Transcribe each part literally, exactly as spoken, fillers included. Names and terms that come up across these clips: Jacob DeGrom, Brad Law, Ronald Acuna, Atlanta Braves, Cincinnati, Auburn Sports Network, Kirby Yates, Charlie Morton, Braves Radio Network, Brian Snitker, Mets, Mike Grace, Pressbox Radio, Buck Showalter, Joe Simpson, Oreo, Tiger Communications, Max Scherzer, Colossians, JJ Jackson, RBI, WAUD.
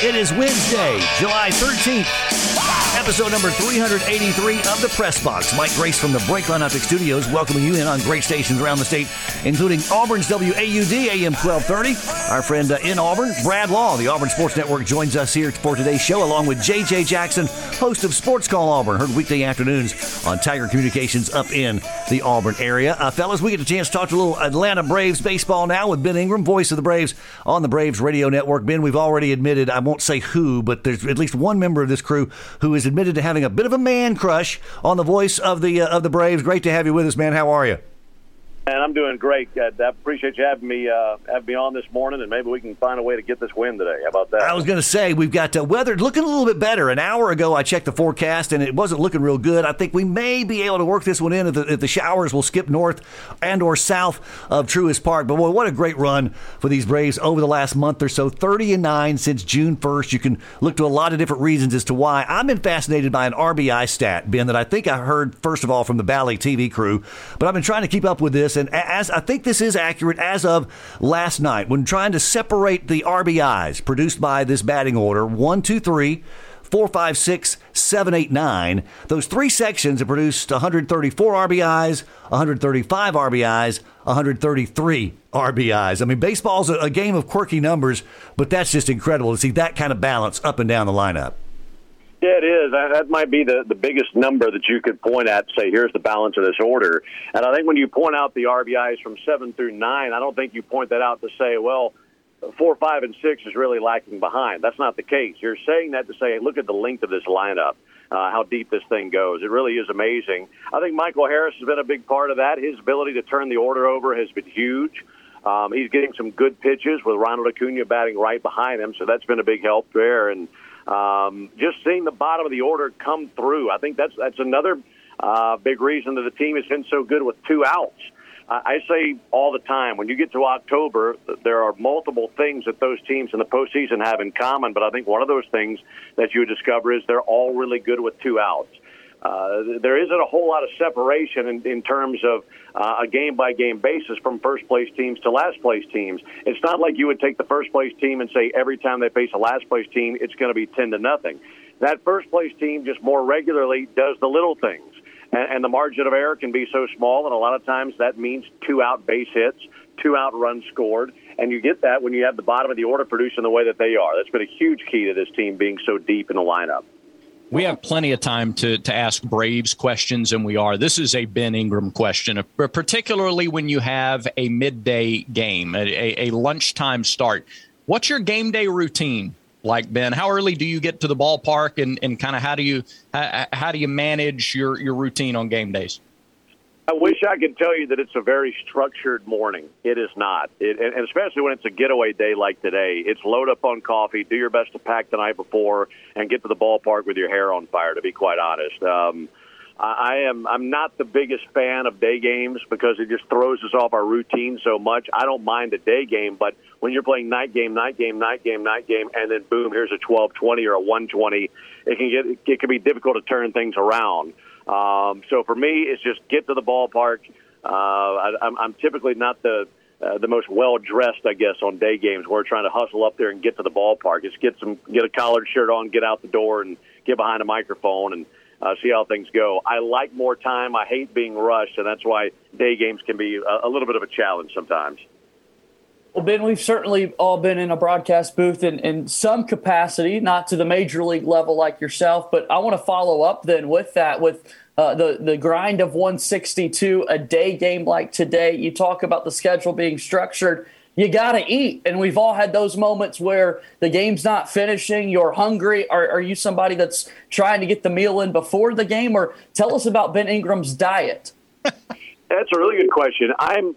It is Wednesday, July thirteenth, episode number three eighty-three of The Press Box. Mike Grace from the Breakline Optic Studios welcoming you in on great stations around the state, including Auburn's W A U D, A M twelve thirty. Our friend uh, in Auburn, Brad Law, the Auburn Sports Network, joins us here for today's show, along with J J Jackson, host of Sports Call Auburn, heard weekday afternoons on Tiger Communications up in the Auburn area. Uh, fellas, we get a chance to talk to a little Atlanta Braves baseball now with Ben Ingram, voice of the Braves on the Braves Radio Network. Ben, we've already admitted, I won't say who, but there's at least one member of this crew who is admitted to having a bit of a man crush on the voice of the uh, of the Braves. Great to have you with us, man. How are you? Man, I'm doing great. I appreciate you having me uh, having me on this morning, and maybe we can find a way to get this win today. How about that? I was going to say, we've got uh, weather looking a little bit better. An hour ago, I checked the forecast, and it wasn't looking real good. I think we may be able to work this one in if the, if the showers will skip north and or south of Truist Park. But, boy, what a great run for these Braves over the last month or so. thirty and nine since June first. You can look to a lot of different reasons as to why. I've been fascinated by an R B I stat, Ben, that I think I heard, first of all, from the Bally T V crew. But I've been trying to keep up with this. And as I think this is accurate as of last night, when trying to separate the R B Is produced by this batting order, one, two, three, four, five, six, seven, eight, nine, those three sections have produced one hundred thirty-four R B Is, one hundred thirty-five R B Is, one hundred thirty-three R B Is. I mean, baseball's a game of quirky numbers, but that's just incredible to see that kind of balance up and down the lineup. Yeah, it is. That might be the, the biggest number that you could point at and say, here's the balance of this order. And I think when you point out the R B Is from seven through nine, I don't think you point that out to say, well, four, five, and six is really lacking behind. That's not the case. You're saying that to say, hey, look at the length of this lineup, uh, how deep this thing goes. It really is amazing. I think Michael Harris has been a big part of that. His ability to turn the order over has been huge. Um, he's getting some good pitches with Ronald Acuna batting right behind him, so that's been a big help there. And Um, just seeing the bottom of the order come through, I think that's that's another uh, big reason that the team has been so good with two outs. Uh, I say all the time, when you get to October, there are multiple things that those teams in the postseason have in common, but I think one of those things that you would discover is they're all really good with two outs. Uh, there isn't a whole lot of separation in, in terms of uh, a game-by-game basis from first-place teams to last-place teams. It's not like you would take the first-place team and say every time they face a last-place team, it's going to be ten to nothing. That first-place team just more regularly does the little things, and, and the margin of error can be so small, and a lot of times that means two-out base hits, two-out runs scored, and you get that when you have the bottom of the order producing the way that they are. That's been a huge key to this team being so deep in the lineup. We have plenty of time to to ask Braves questions, and we are. This is a Ben Ingram question, particularly when you have a midday game, a, a lunchtime start. What's your game day routine like, Ben? How early do you get to the ballpark, and, and kind of how do you how, how do you manage your, your routine on game days? I wish I could tell you that it's a very structured morning. It is not, it, and especially when it's a getaway day like today. It's load up on coffee, do your best to pack the night before, and get to the ballpark with your hair on fire, to be quite honest. Um, I am I'm not the biggest fan of day games because it just throws us off our routine so much. I don't mind the day game, but when you're playing night game, night game, night game, night game, and then boom, here's a twelve twenty or a one twenty, it can get it can be difficult to turn things around. Um, so for me, it's just get to the ballpark. Uh, I, I'm, I'm typically not the uh, the most well-dressed, I guess, on day games. We're trying to hustle up there and get to the ballpark. Just get some, get a collared shirt on, get out the door, and get behind a microphone and uh, see how things go. I like more time. I hate being rushed, and that's why day games can be a, a little bit of a challenge sometimes. Well, Ben, we've certainly all been in a broadcast booth in, in some capacity, not to the major league level like yourself, but I want to follow up then with that, with uh, the, the grind of one sixty-two, a day game like today. You talk about the schedule being structured. You got to eat, and we've all had those moments where the game's not finishing, you're hungry. Are, are you somebody that's trying to get the meal in before the game? Or tell us about Ben Ingram's diet. That's a really good question. I'm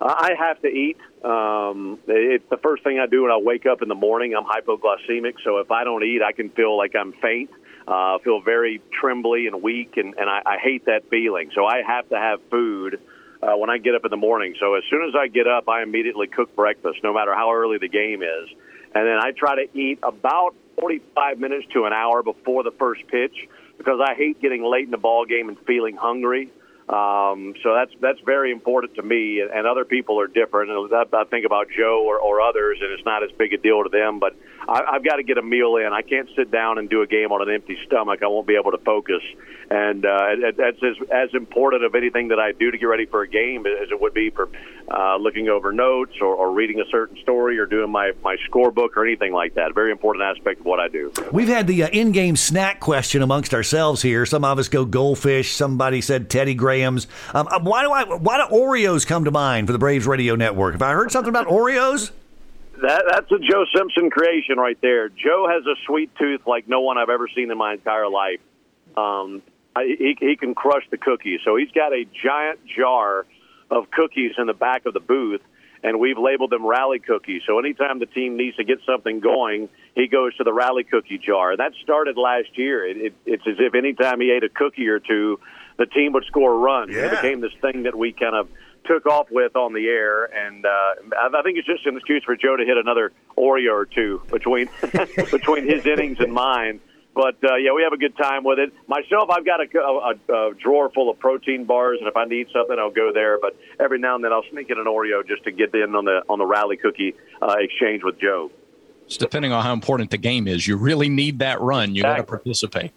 I have to eat. Um, it's the first thing I do when I wake up in the morning. I'm hypoglycemic, so if I don't eat, I can feel like I'm faint, uh, feel very trembly and weak, and, and I, I hate that feeling. So I have to have food uh, when I get up in the morning. So as soon as I get up, I immediately cook breakfast, no matter how early the game is. And then I try to eat about forty-five minutes to an hour before the first pitch because I hate getting late in the ball game and feeling hungry. Um, so that's that's very important to me, and other people are different. And I, I think about Joe or, or others, and it's not as big a deal to them. But I, I've got to get a meal in. I can't sit down and do a game on an empty stomach. I won't be able to focus. And uh, it, that's as, as important of anything that I do to get ready for a game as it would be for uh, looking over notes or, or reading a certain story or doing my, my scorebook or anything like that. A very important aspect of what I do. We've had the uh, in-game snack question amongst ourselves here. Some of us go goldfish. Somebody said Teddy Gray. Um, why do I? Why do Oreos come to mind for the Braves Radio Network? Have I heard something about Oreos? That, that's a Joe Simpson creation right there. Joe has a sweet tooth like no one I've ever seen in my entire life. Um, I, he, he can crush the cookies. So he's got a giant jar of cookies in the back of the booth, and we've labeled them rally cookies. So anytime the team needs to get something going, he goes to the rally cookie jar. That started last year. It, it, it's as if anytime he ate a cookie or two, the team would score a run. Yeah. It became this thing that we kind of took off with on the air, and uh, I think it's just an excuse for Joe to hit another Oreo or two between between his innings and mine. But, uh, yeah, we have a good time with it. Myself, I've got a, a, a drawer full of protein bars, and if I need something, I'll go there. But every now and then I'll sneak in an Oreo just to get in on the on the rally cookie uh, exchange with Joe. It's depending on how important the game is. You really need that run. You got to participate.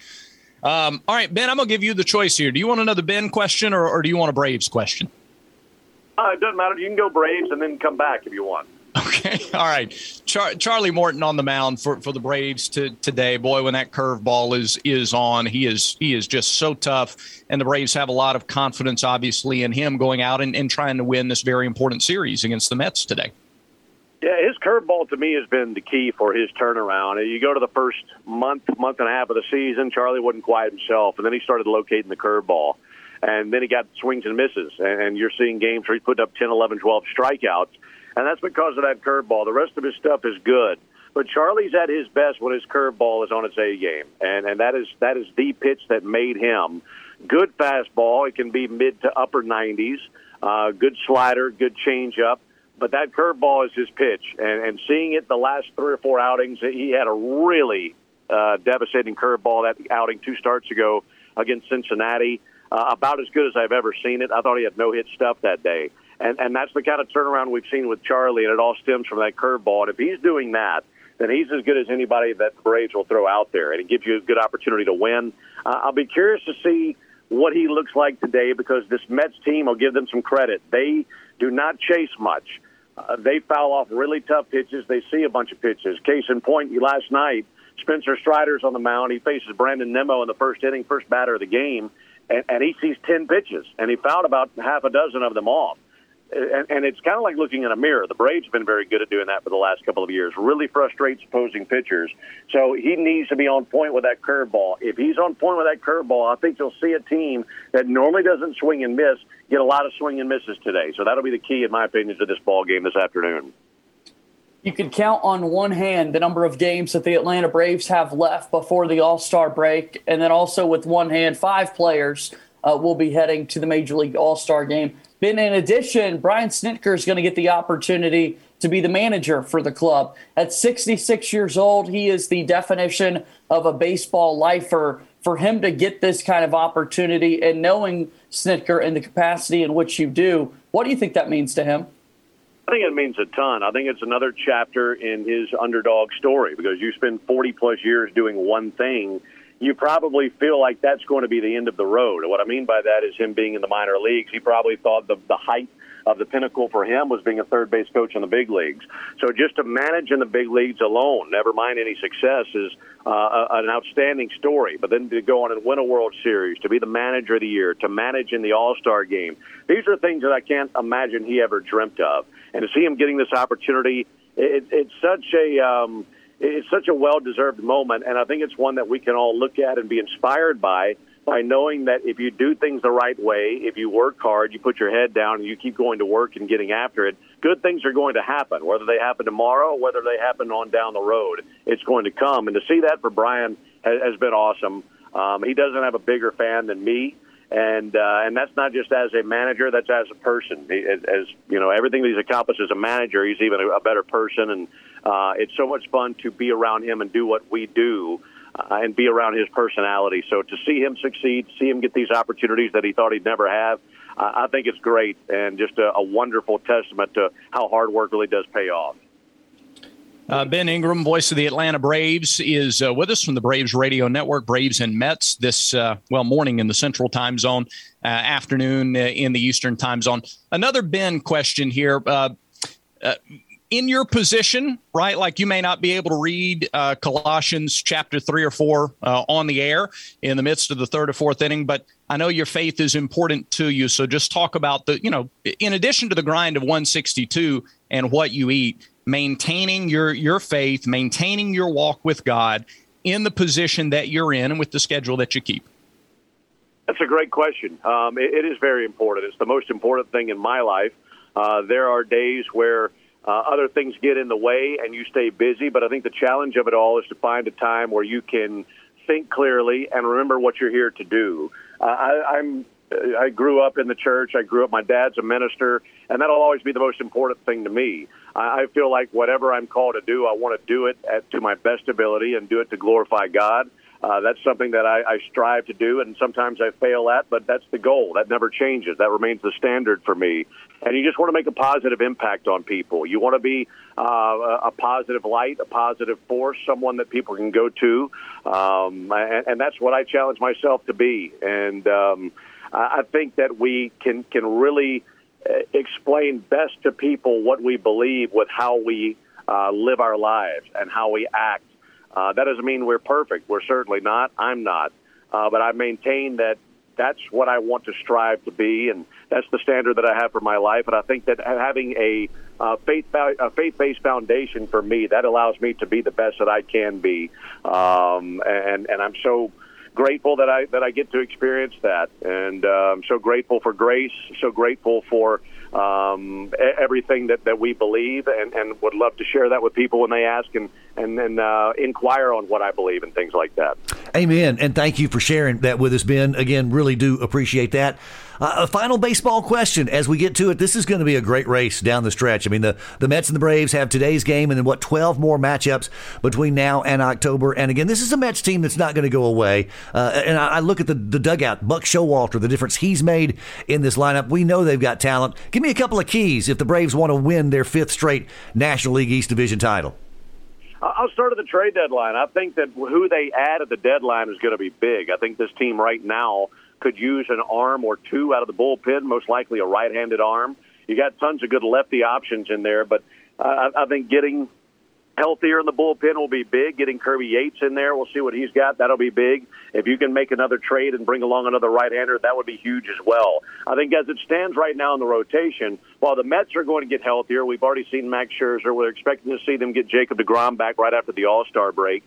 Um, all right, Ben, I'm going to give you the choice here. Do you want another Ben question or, or do you want a Braves question? Uh, it doesn't matter. You can go Braves and then come back if you want. Okay. All right. Char- Charlie Morton on the mound for, for the Braves to, today. Boy, when that curveball is is on, he is he is just so tough. And the Braves have a lot of confidence, obviously, in him going out and, and trying to win this very important series against the Mets today. Yeah, his curveball to me has been the key for his turnaround. You go to the first month, month and a half of the season, Charlie wasn't quiet himself, and then he started locating the curveball. And then he got swings and misses, and you're seeing games where he's putting up ten, eleven, twelve strikeouts, and that's because of that curveball. The rest of his stuff is good. But Charlie's at his best when his curveball is on its A game, and, and that is that is the pitch that made him. Good fastball. It can be mid to upper nineties. Uh, good slider, good changeup. But that curveball is his pitch, and, and seeing it the last three or four outings, he had a really uh, devastating curveball that outing two starts ago against Cincinnati, uh, about as good as I've ever seen it. I thought he had no-hit stuff that day, and and that's the kind of turnaround we've seen with Charlie, and it all stems from that curveball. And if he's doing that, then he's as good as anybody that the Braves will throw out there, and it gives you a good opportunity to win. Uh, I'll be curious to see what he looks like today because this Mets team, I'll give them some credit. They do not chase much. Uh, they foul off really tough pitches. They see a bunch of pitches. Case in point, last night, Spencer Strider's on the mound. He faces Brandon Nimmo in the first inning, first batter of the game, and, and he sees ten pitches, and he fouled about half a dozen of them off. And, and it's kind of like looking in a mirror. The Braves have been very good at doing that for the last couple of years. Really frustrates opposing pitchers. So he needs to be on point with that curveball. If he's on point with that curveball, I think you'll see a team that normally doesn't swing and miss get a lot of swing and misses today. So that'll be the key, in my opinion, to this ball game this afternoon. You can count on one hand the number of games that the Atlanta Braves have left before the All-Star break, and then also with one hand, five players uh, will be heading to the Major League All-Star game. Then in addition, Brian Snitker is going to get the opportunity to be the manager for the club. At sixty-six years old, he is the definition of a baseball lifer. For him to get this kind of opportunity and knowing Snitker and the capacity in which you do, what do you think that means to him? I think it means a ton. I think it's another chapter in his underdog story because you spend forty-plus years doing one thing. You probably feel like that's going to be the end of the road. What I mean by that is him being in the minor leagues. He probably thought the, the height of the pinnacle for him was being a third-base coach in the big leagues. So just to manage in the big leagues alone, never mind any success, is uh, an outstanding story. But then to go on and win a World Series, to be the manager of the year, to manage in the All-Star game, these are things that I can't imagine he ever dreamt of. And to see him getting this opportunity, it, it's such a um, – it's such a well-deserved moment, and I think it's one that we can all look at and be inspired by, by knowing that if you do things the right way, if you work hard, you put your head down, and you keep going to work and getting after it, good things are going to happen, whether they happen tomorrow, whether they happen on down the road. It's going to come, and to see that for Brian has been awesome. Um, he doesn't have a bigger fan than me. And uh, and that's not just as a manager, that's as a person. He, as, as, you know, everything that he's accomplished as a manager, he's even a, a better person. And uh, it's so much fun to be around him and do what we do uh, and be around his personality. So to see him succeed, see him get these opportunities that he thought he'd never have, uh, I think it's great, and just a, a wonderful testament to how hard work really does pay off. Uh, Ben Ingram, voice of the Atlanta Braves, is uh, with us from the Braves Radio Network. Braves and Mets this, uh, well, morning in the Central Time Zone, uh, afternoon in the Eastern Time Zone. Another Ben question here. Uh, uh, in your position, right, like you may not be able to read uh, Colossians chapter three or four uh, on the air in the midst of the third or fourth inning, but I know your faith is important to you, so just talk about the, you know, in addition to the grind of one sixty-two and what you eat, maintaining your your faith, maintaining your walk with God in the position that you're in and with the schedule that you keep? That's a great question. Um, it, it is very important. It's the most important thing in my life. Uh, there are days where uh, other things get in the way and you stay busy, but I think the challenge of it all is to find a time where you can think clearly and remember what you're here to do. Uh, I, I'm I grew up in the church. I grew up, my dad's a minister, and that'll always be the most important thing to me. I feel like whatever I'm called to do, I want to do it at, to my best ability and do it to glorify God. Uh, that's something that I, I strive to do, and sometimes I fail at, but that's the goal. That never changes. That remains the standard for me. And you just want to make a positive impact on people. You want to be uh, a positive light, a positive force, someone that people can go to. Um, and, and that's what I challenge myself to be. And um, I think that we can, can really explain best to people what we believe with how we uh, live our lives and how we act. Uh, that doesn't mean we're perfect. We're certainly not. I'm not. Uh, but I maintain that that's what I want to strive to be, and that's the standard that I have for my life. And I think that having a, uh, faith, a faith-based foundation for me, that allows me to be the best that I can be. Um, and, and I'm so grateful that I that I get to experience that, and uh, I'm so grateful for grace, so grateful for um, everything that, that we believe, and, and would love to share that with people when they ask and and, and uh, inquire on what I believe and things like that. Amen, and thank you for sharing that with us, Ben. Again, really do appreciate that. Uh, a final baseball question as we get to it. This is going to be a great race down the stretch. I mean, the, the Mets and the Braves have today's game and then, what, twelve more matchups between now and October. And, again, this is a Mets team that's not going to go away. Uh, and I, I look at the, the dugout, Buck Showalter, the difference he's made in this lineup. We know they've got talent. Give me a couple of keys if the Braves want to win their fifth straight National League East Division title. I'll start at the trade deadline. I think that who they add at the deadline is going to be big. I think this team right now could use an arm or two out of the bullpen, most likely a right-handed arm. You got tons of good lefty options in there, but uh, I think getting healthier in the bullpen will be big. Getting Kirby Yates in there, we'll see what he's got. That'll be big. If you can make another trade and bring along another right-hander, that would be huge as well. I think as it stands right now in the rotation, while the Mets are going to get healthier, we've already seen Max Scherzer. We're expecting to see them get Jacob DeGrom back right after the All-Star break.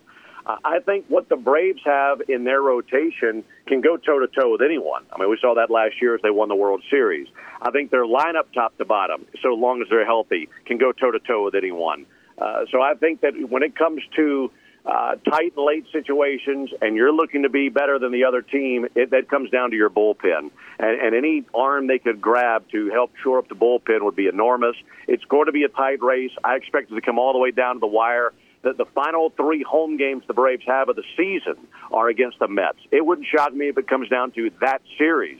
I think what the Braves have in their rotation can go toe-to-toe with anyone. I mean, we saw that last year as they won the World Series. I think their lineup top to bottom, so long as they're healthy, can go toe-to-toe with anyone. Uh, so I think that when it comes to uh, tight and late situations and you're looking to be better than the other team, it, that comes down to your bullpen. And, and any arm they could grab to help shore up the bullpen would be enormous. It's going to be a tight race. I expect it to come all the way down to the wire. That the final three home games the Braves have of the season are against the Mets. It wouldn't shock me if it comes down to that series.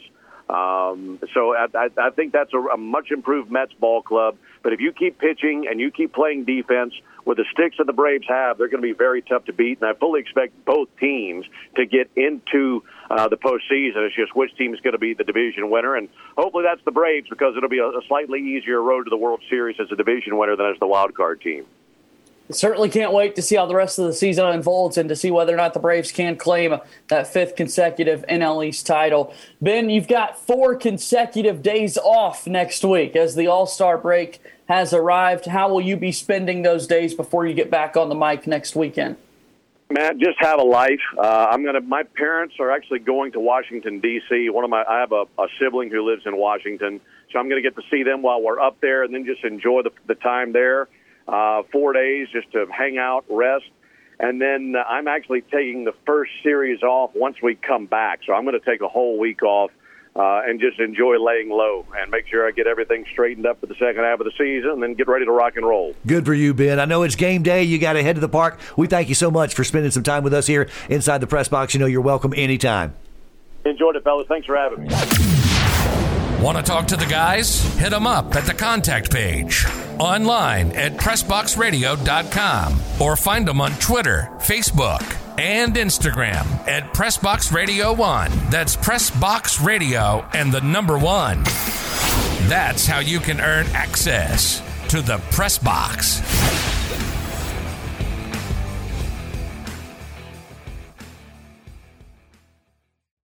Um, so I, I, I think that's a, a much improved Mets ball club. But if you keep pitching and you keep playing defense with the sticks that the Braves have, they're going to be very tough to beat. And I fully expect both teams to get into uh, the postseason. It's just which team is going to be the division winner. And hopefully that's the Braves, because it'll be a, a slightly easier road to the World Series as a division winner than as the wild card team. Certainly can't wait to see how the rest of the season unfolds and to see whether or not the Braves can claim that fifth consecutive N L East title. Ben, you've got four consecutive days off next week as the All-Star break has arrived. How will you be spending those days before you get back on the mic next weekend? Matt, just have a life. Uh, I'm gonna. My parents are actually going to Washington, D C. One of my, I have a, a sibling who lives in Washington, so I'm going to get to see them while we're up there, and then just enjoy the, the time there. Uh, four days just to hang out, rest, and then uh, I'm actually taking the first series off once we come back. So I'm going to take a whole week off uh, and just enjoy laying low and make sure I get everything straightened up for the second half of the season and then get ready to rock and roll. Good for you, Ben. I know it's game day. You got to head to the park. We thank you so much for spending some time with us here inside the press box. You know you're welcome anytime. Enjoyed it, fellas. Thanks for having me. Want to talk to the guys? Hit them up at the contact page, online at pressbox radio dot com, or find them on Twitter, Facebook, and Instagram at Pressbox Radio One. That's Pressbox Radio and the number one. That's how you can earn access to the Pressbox.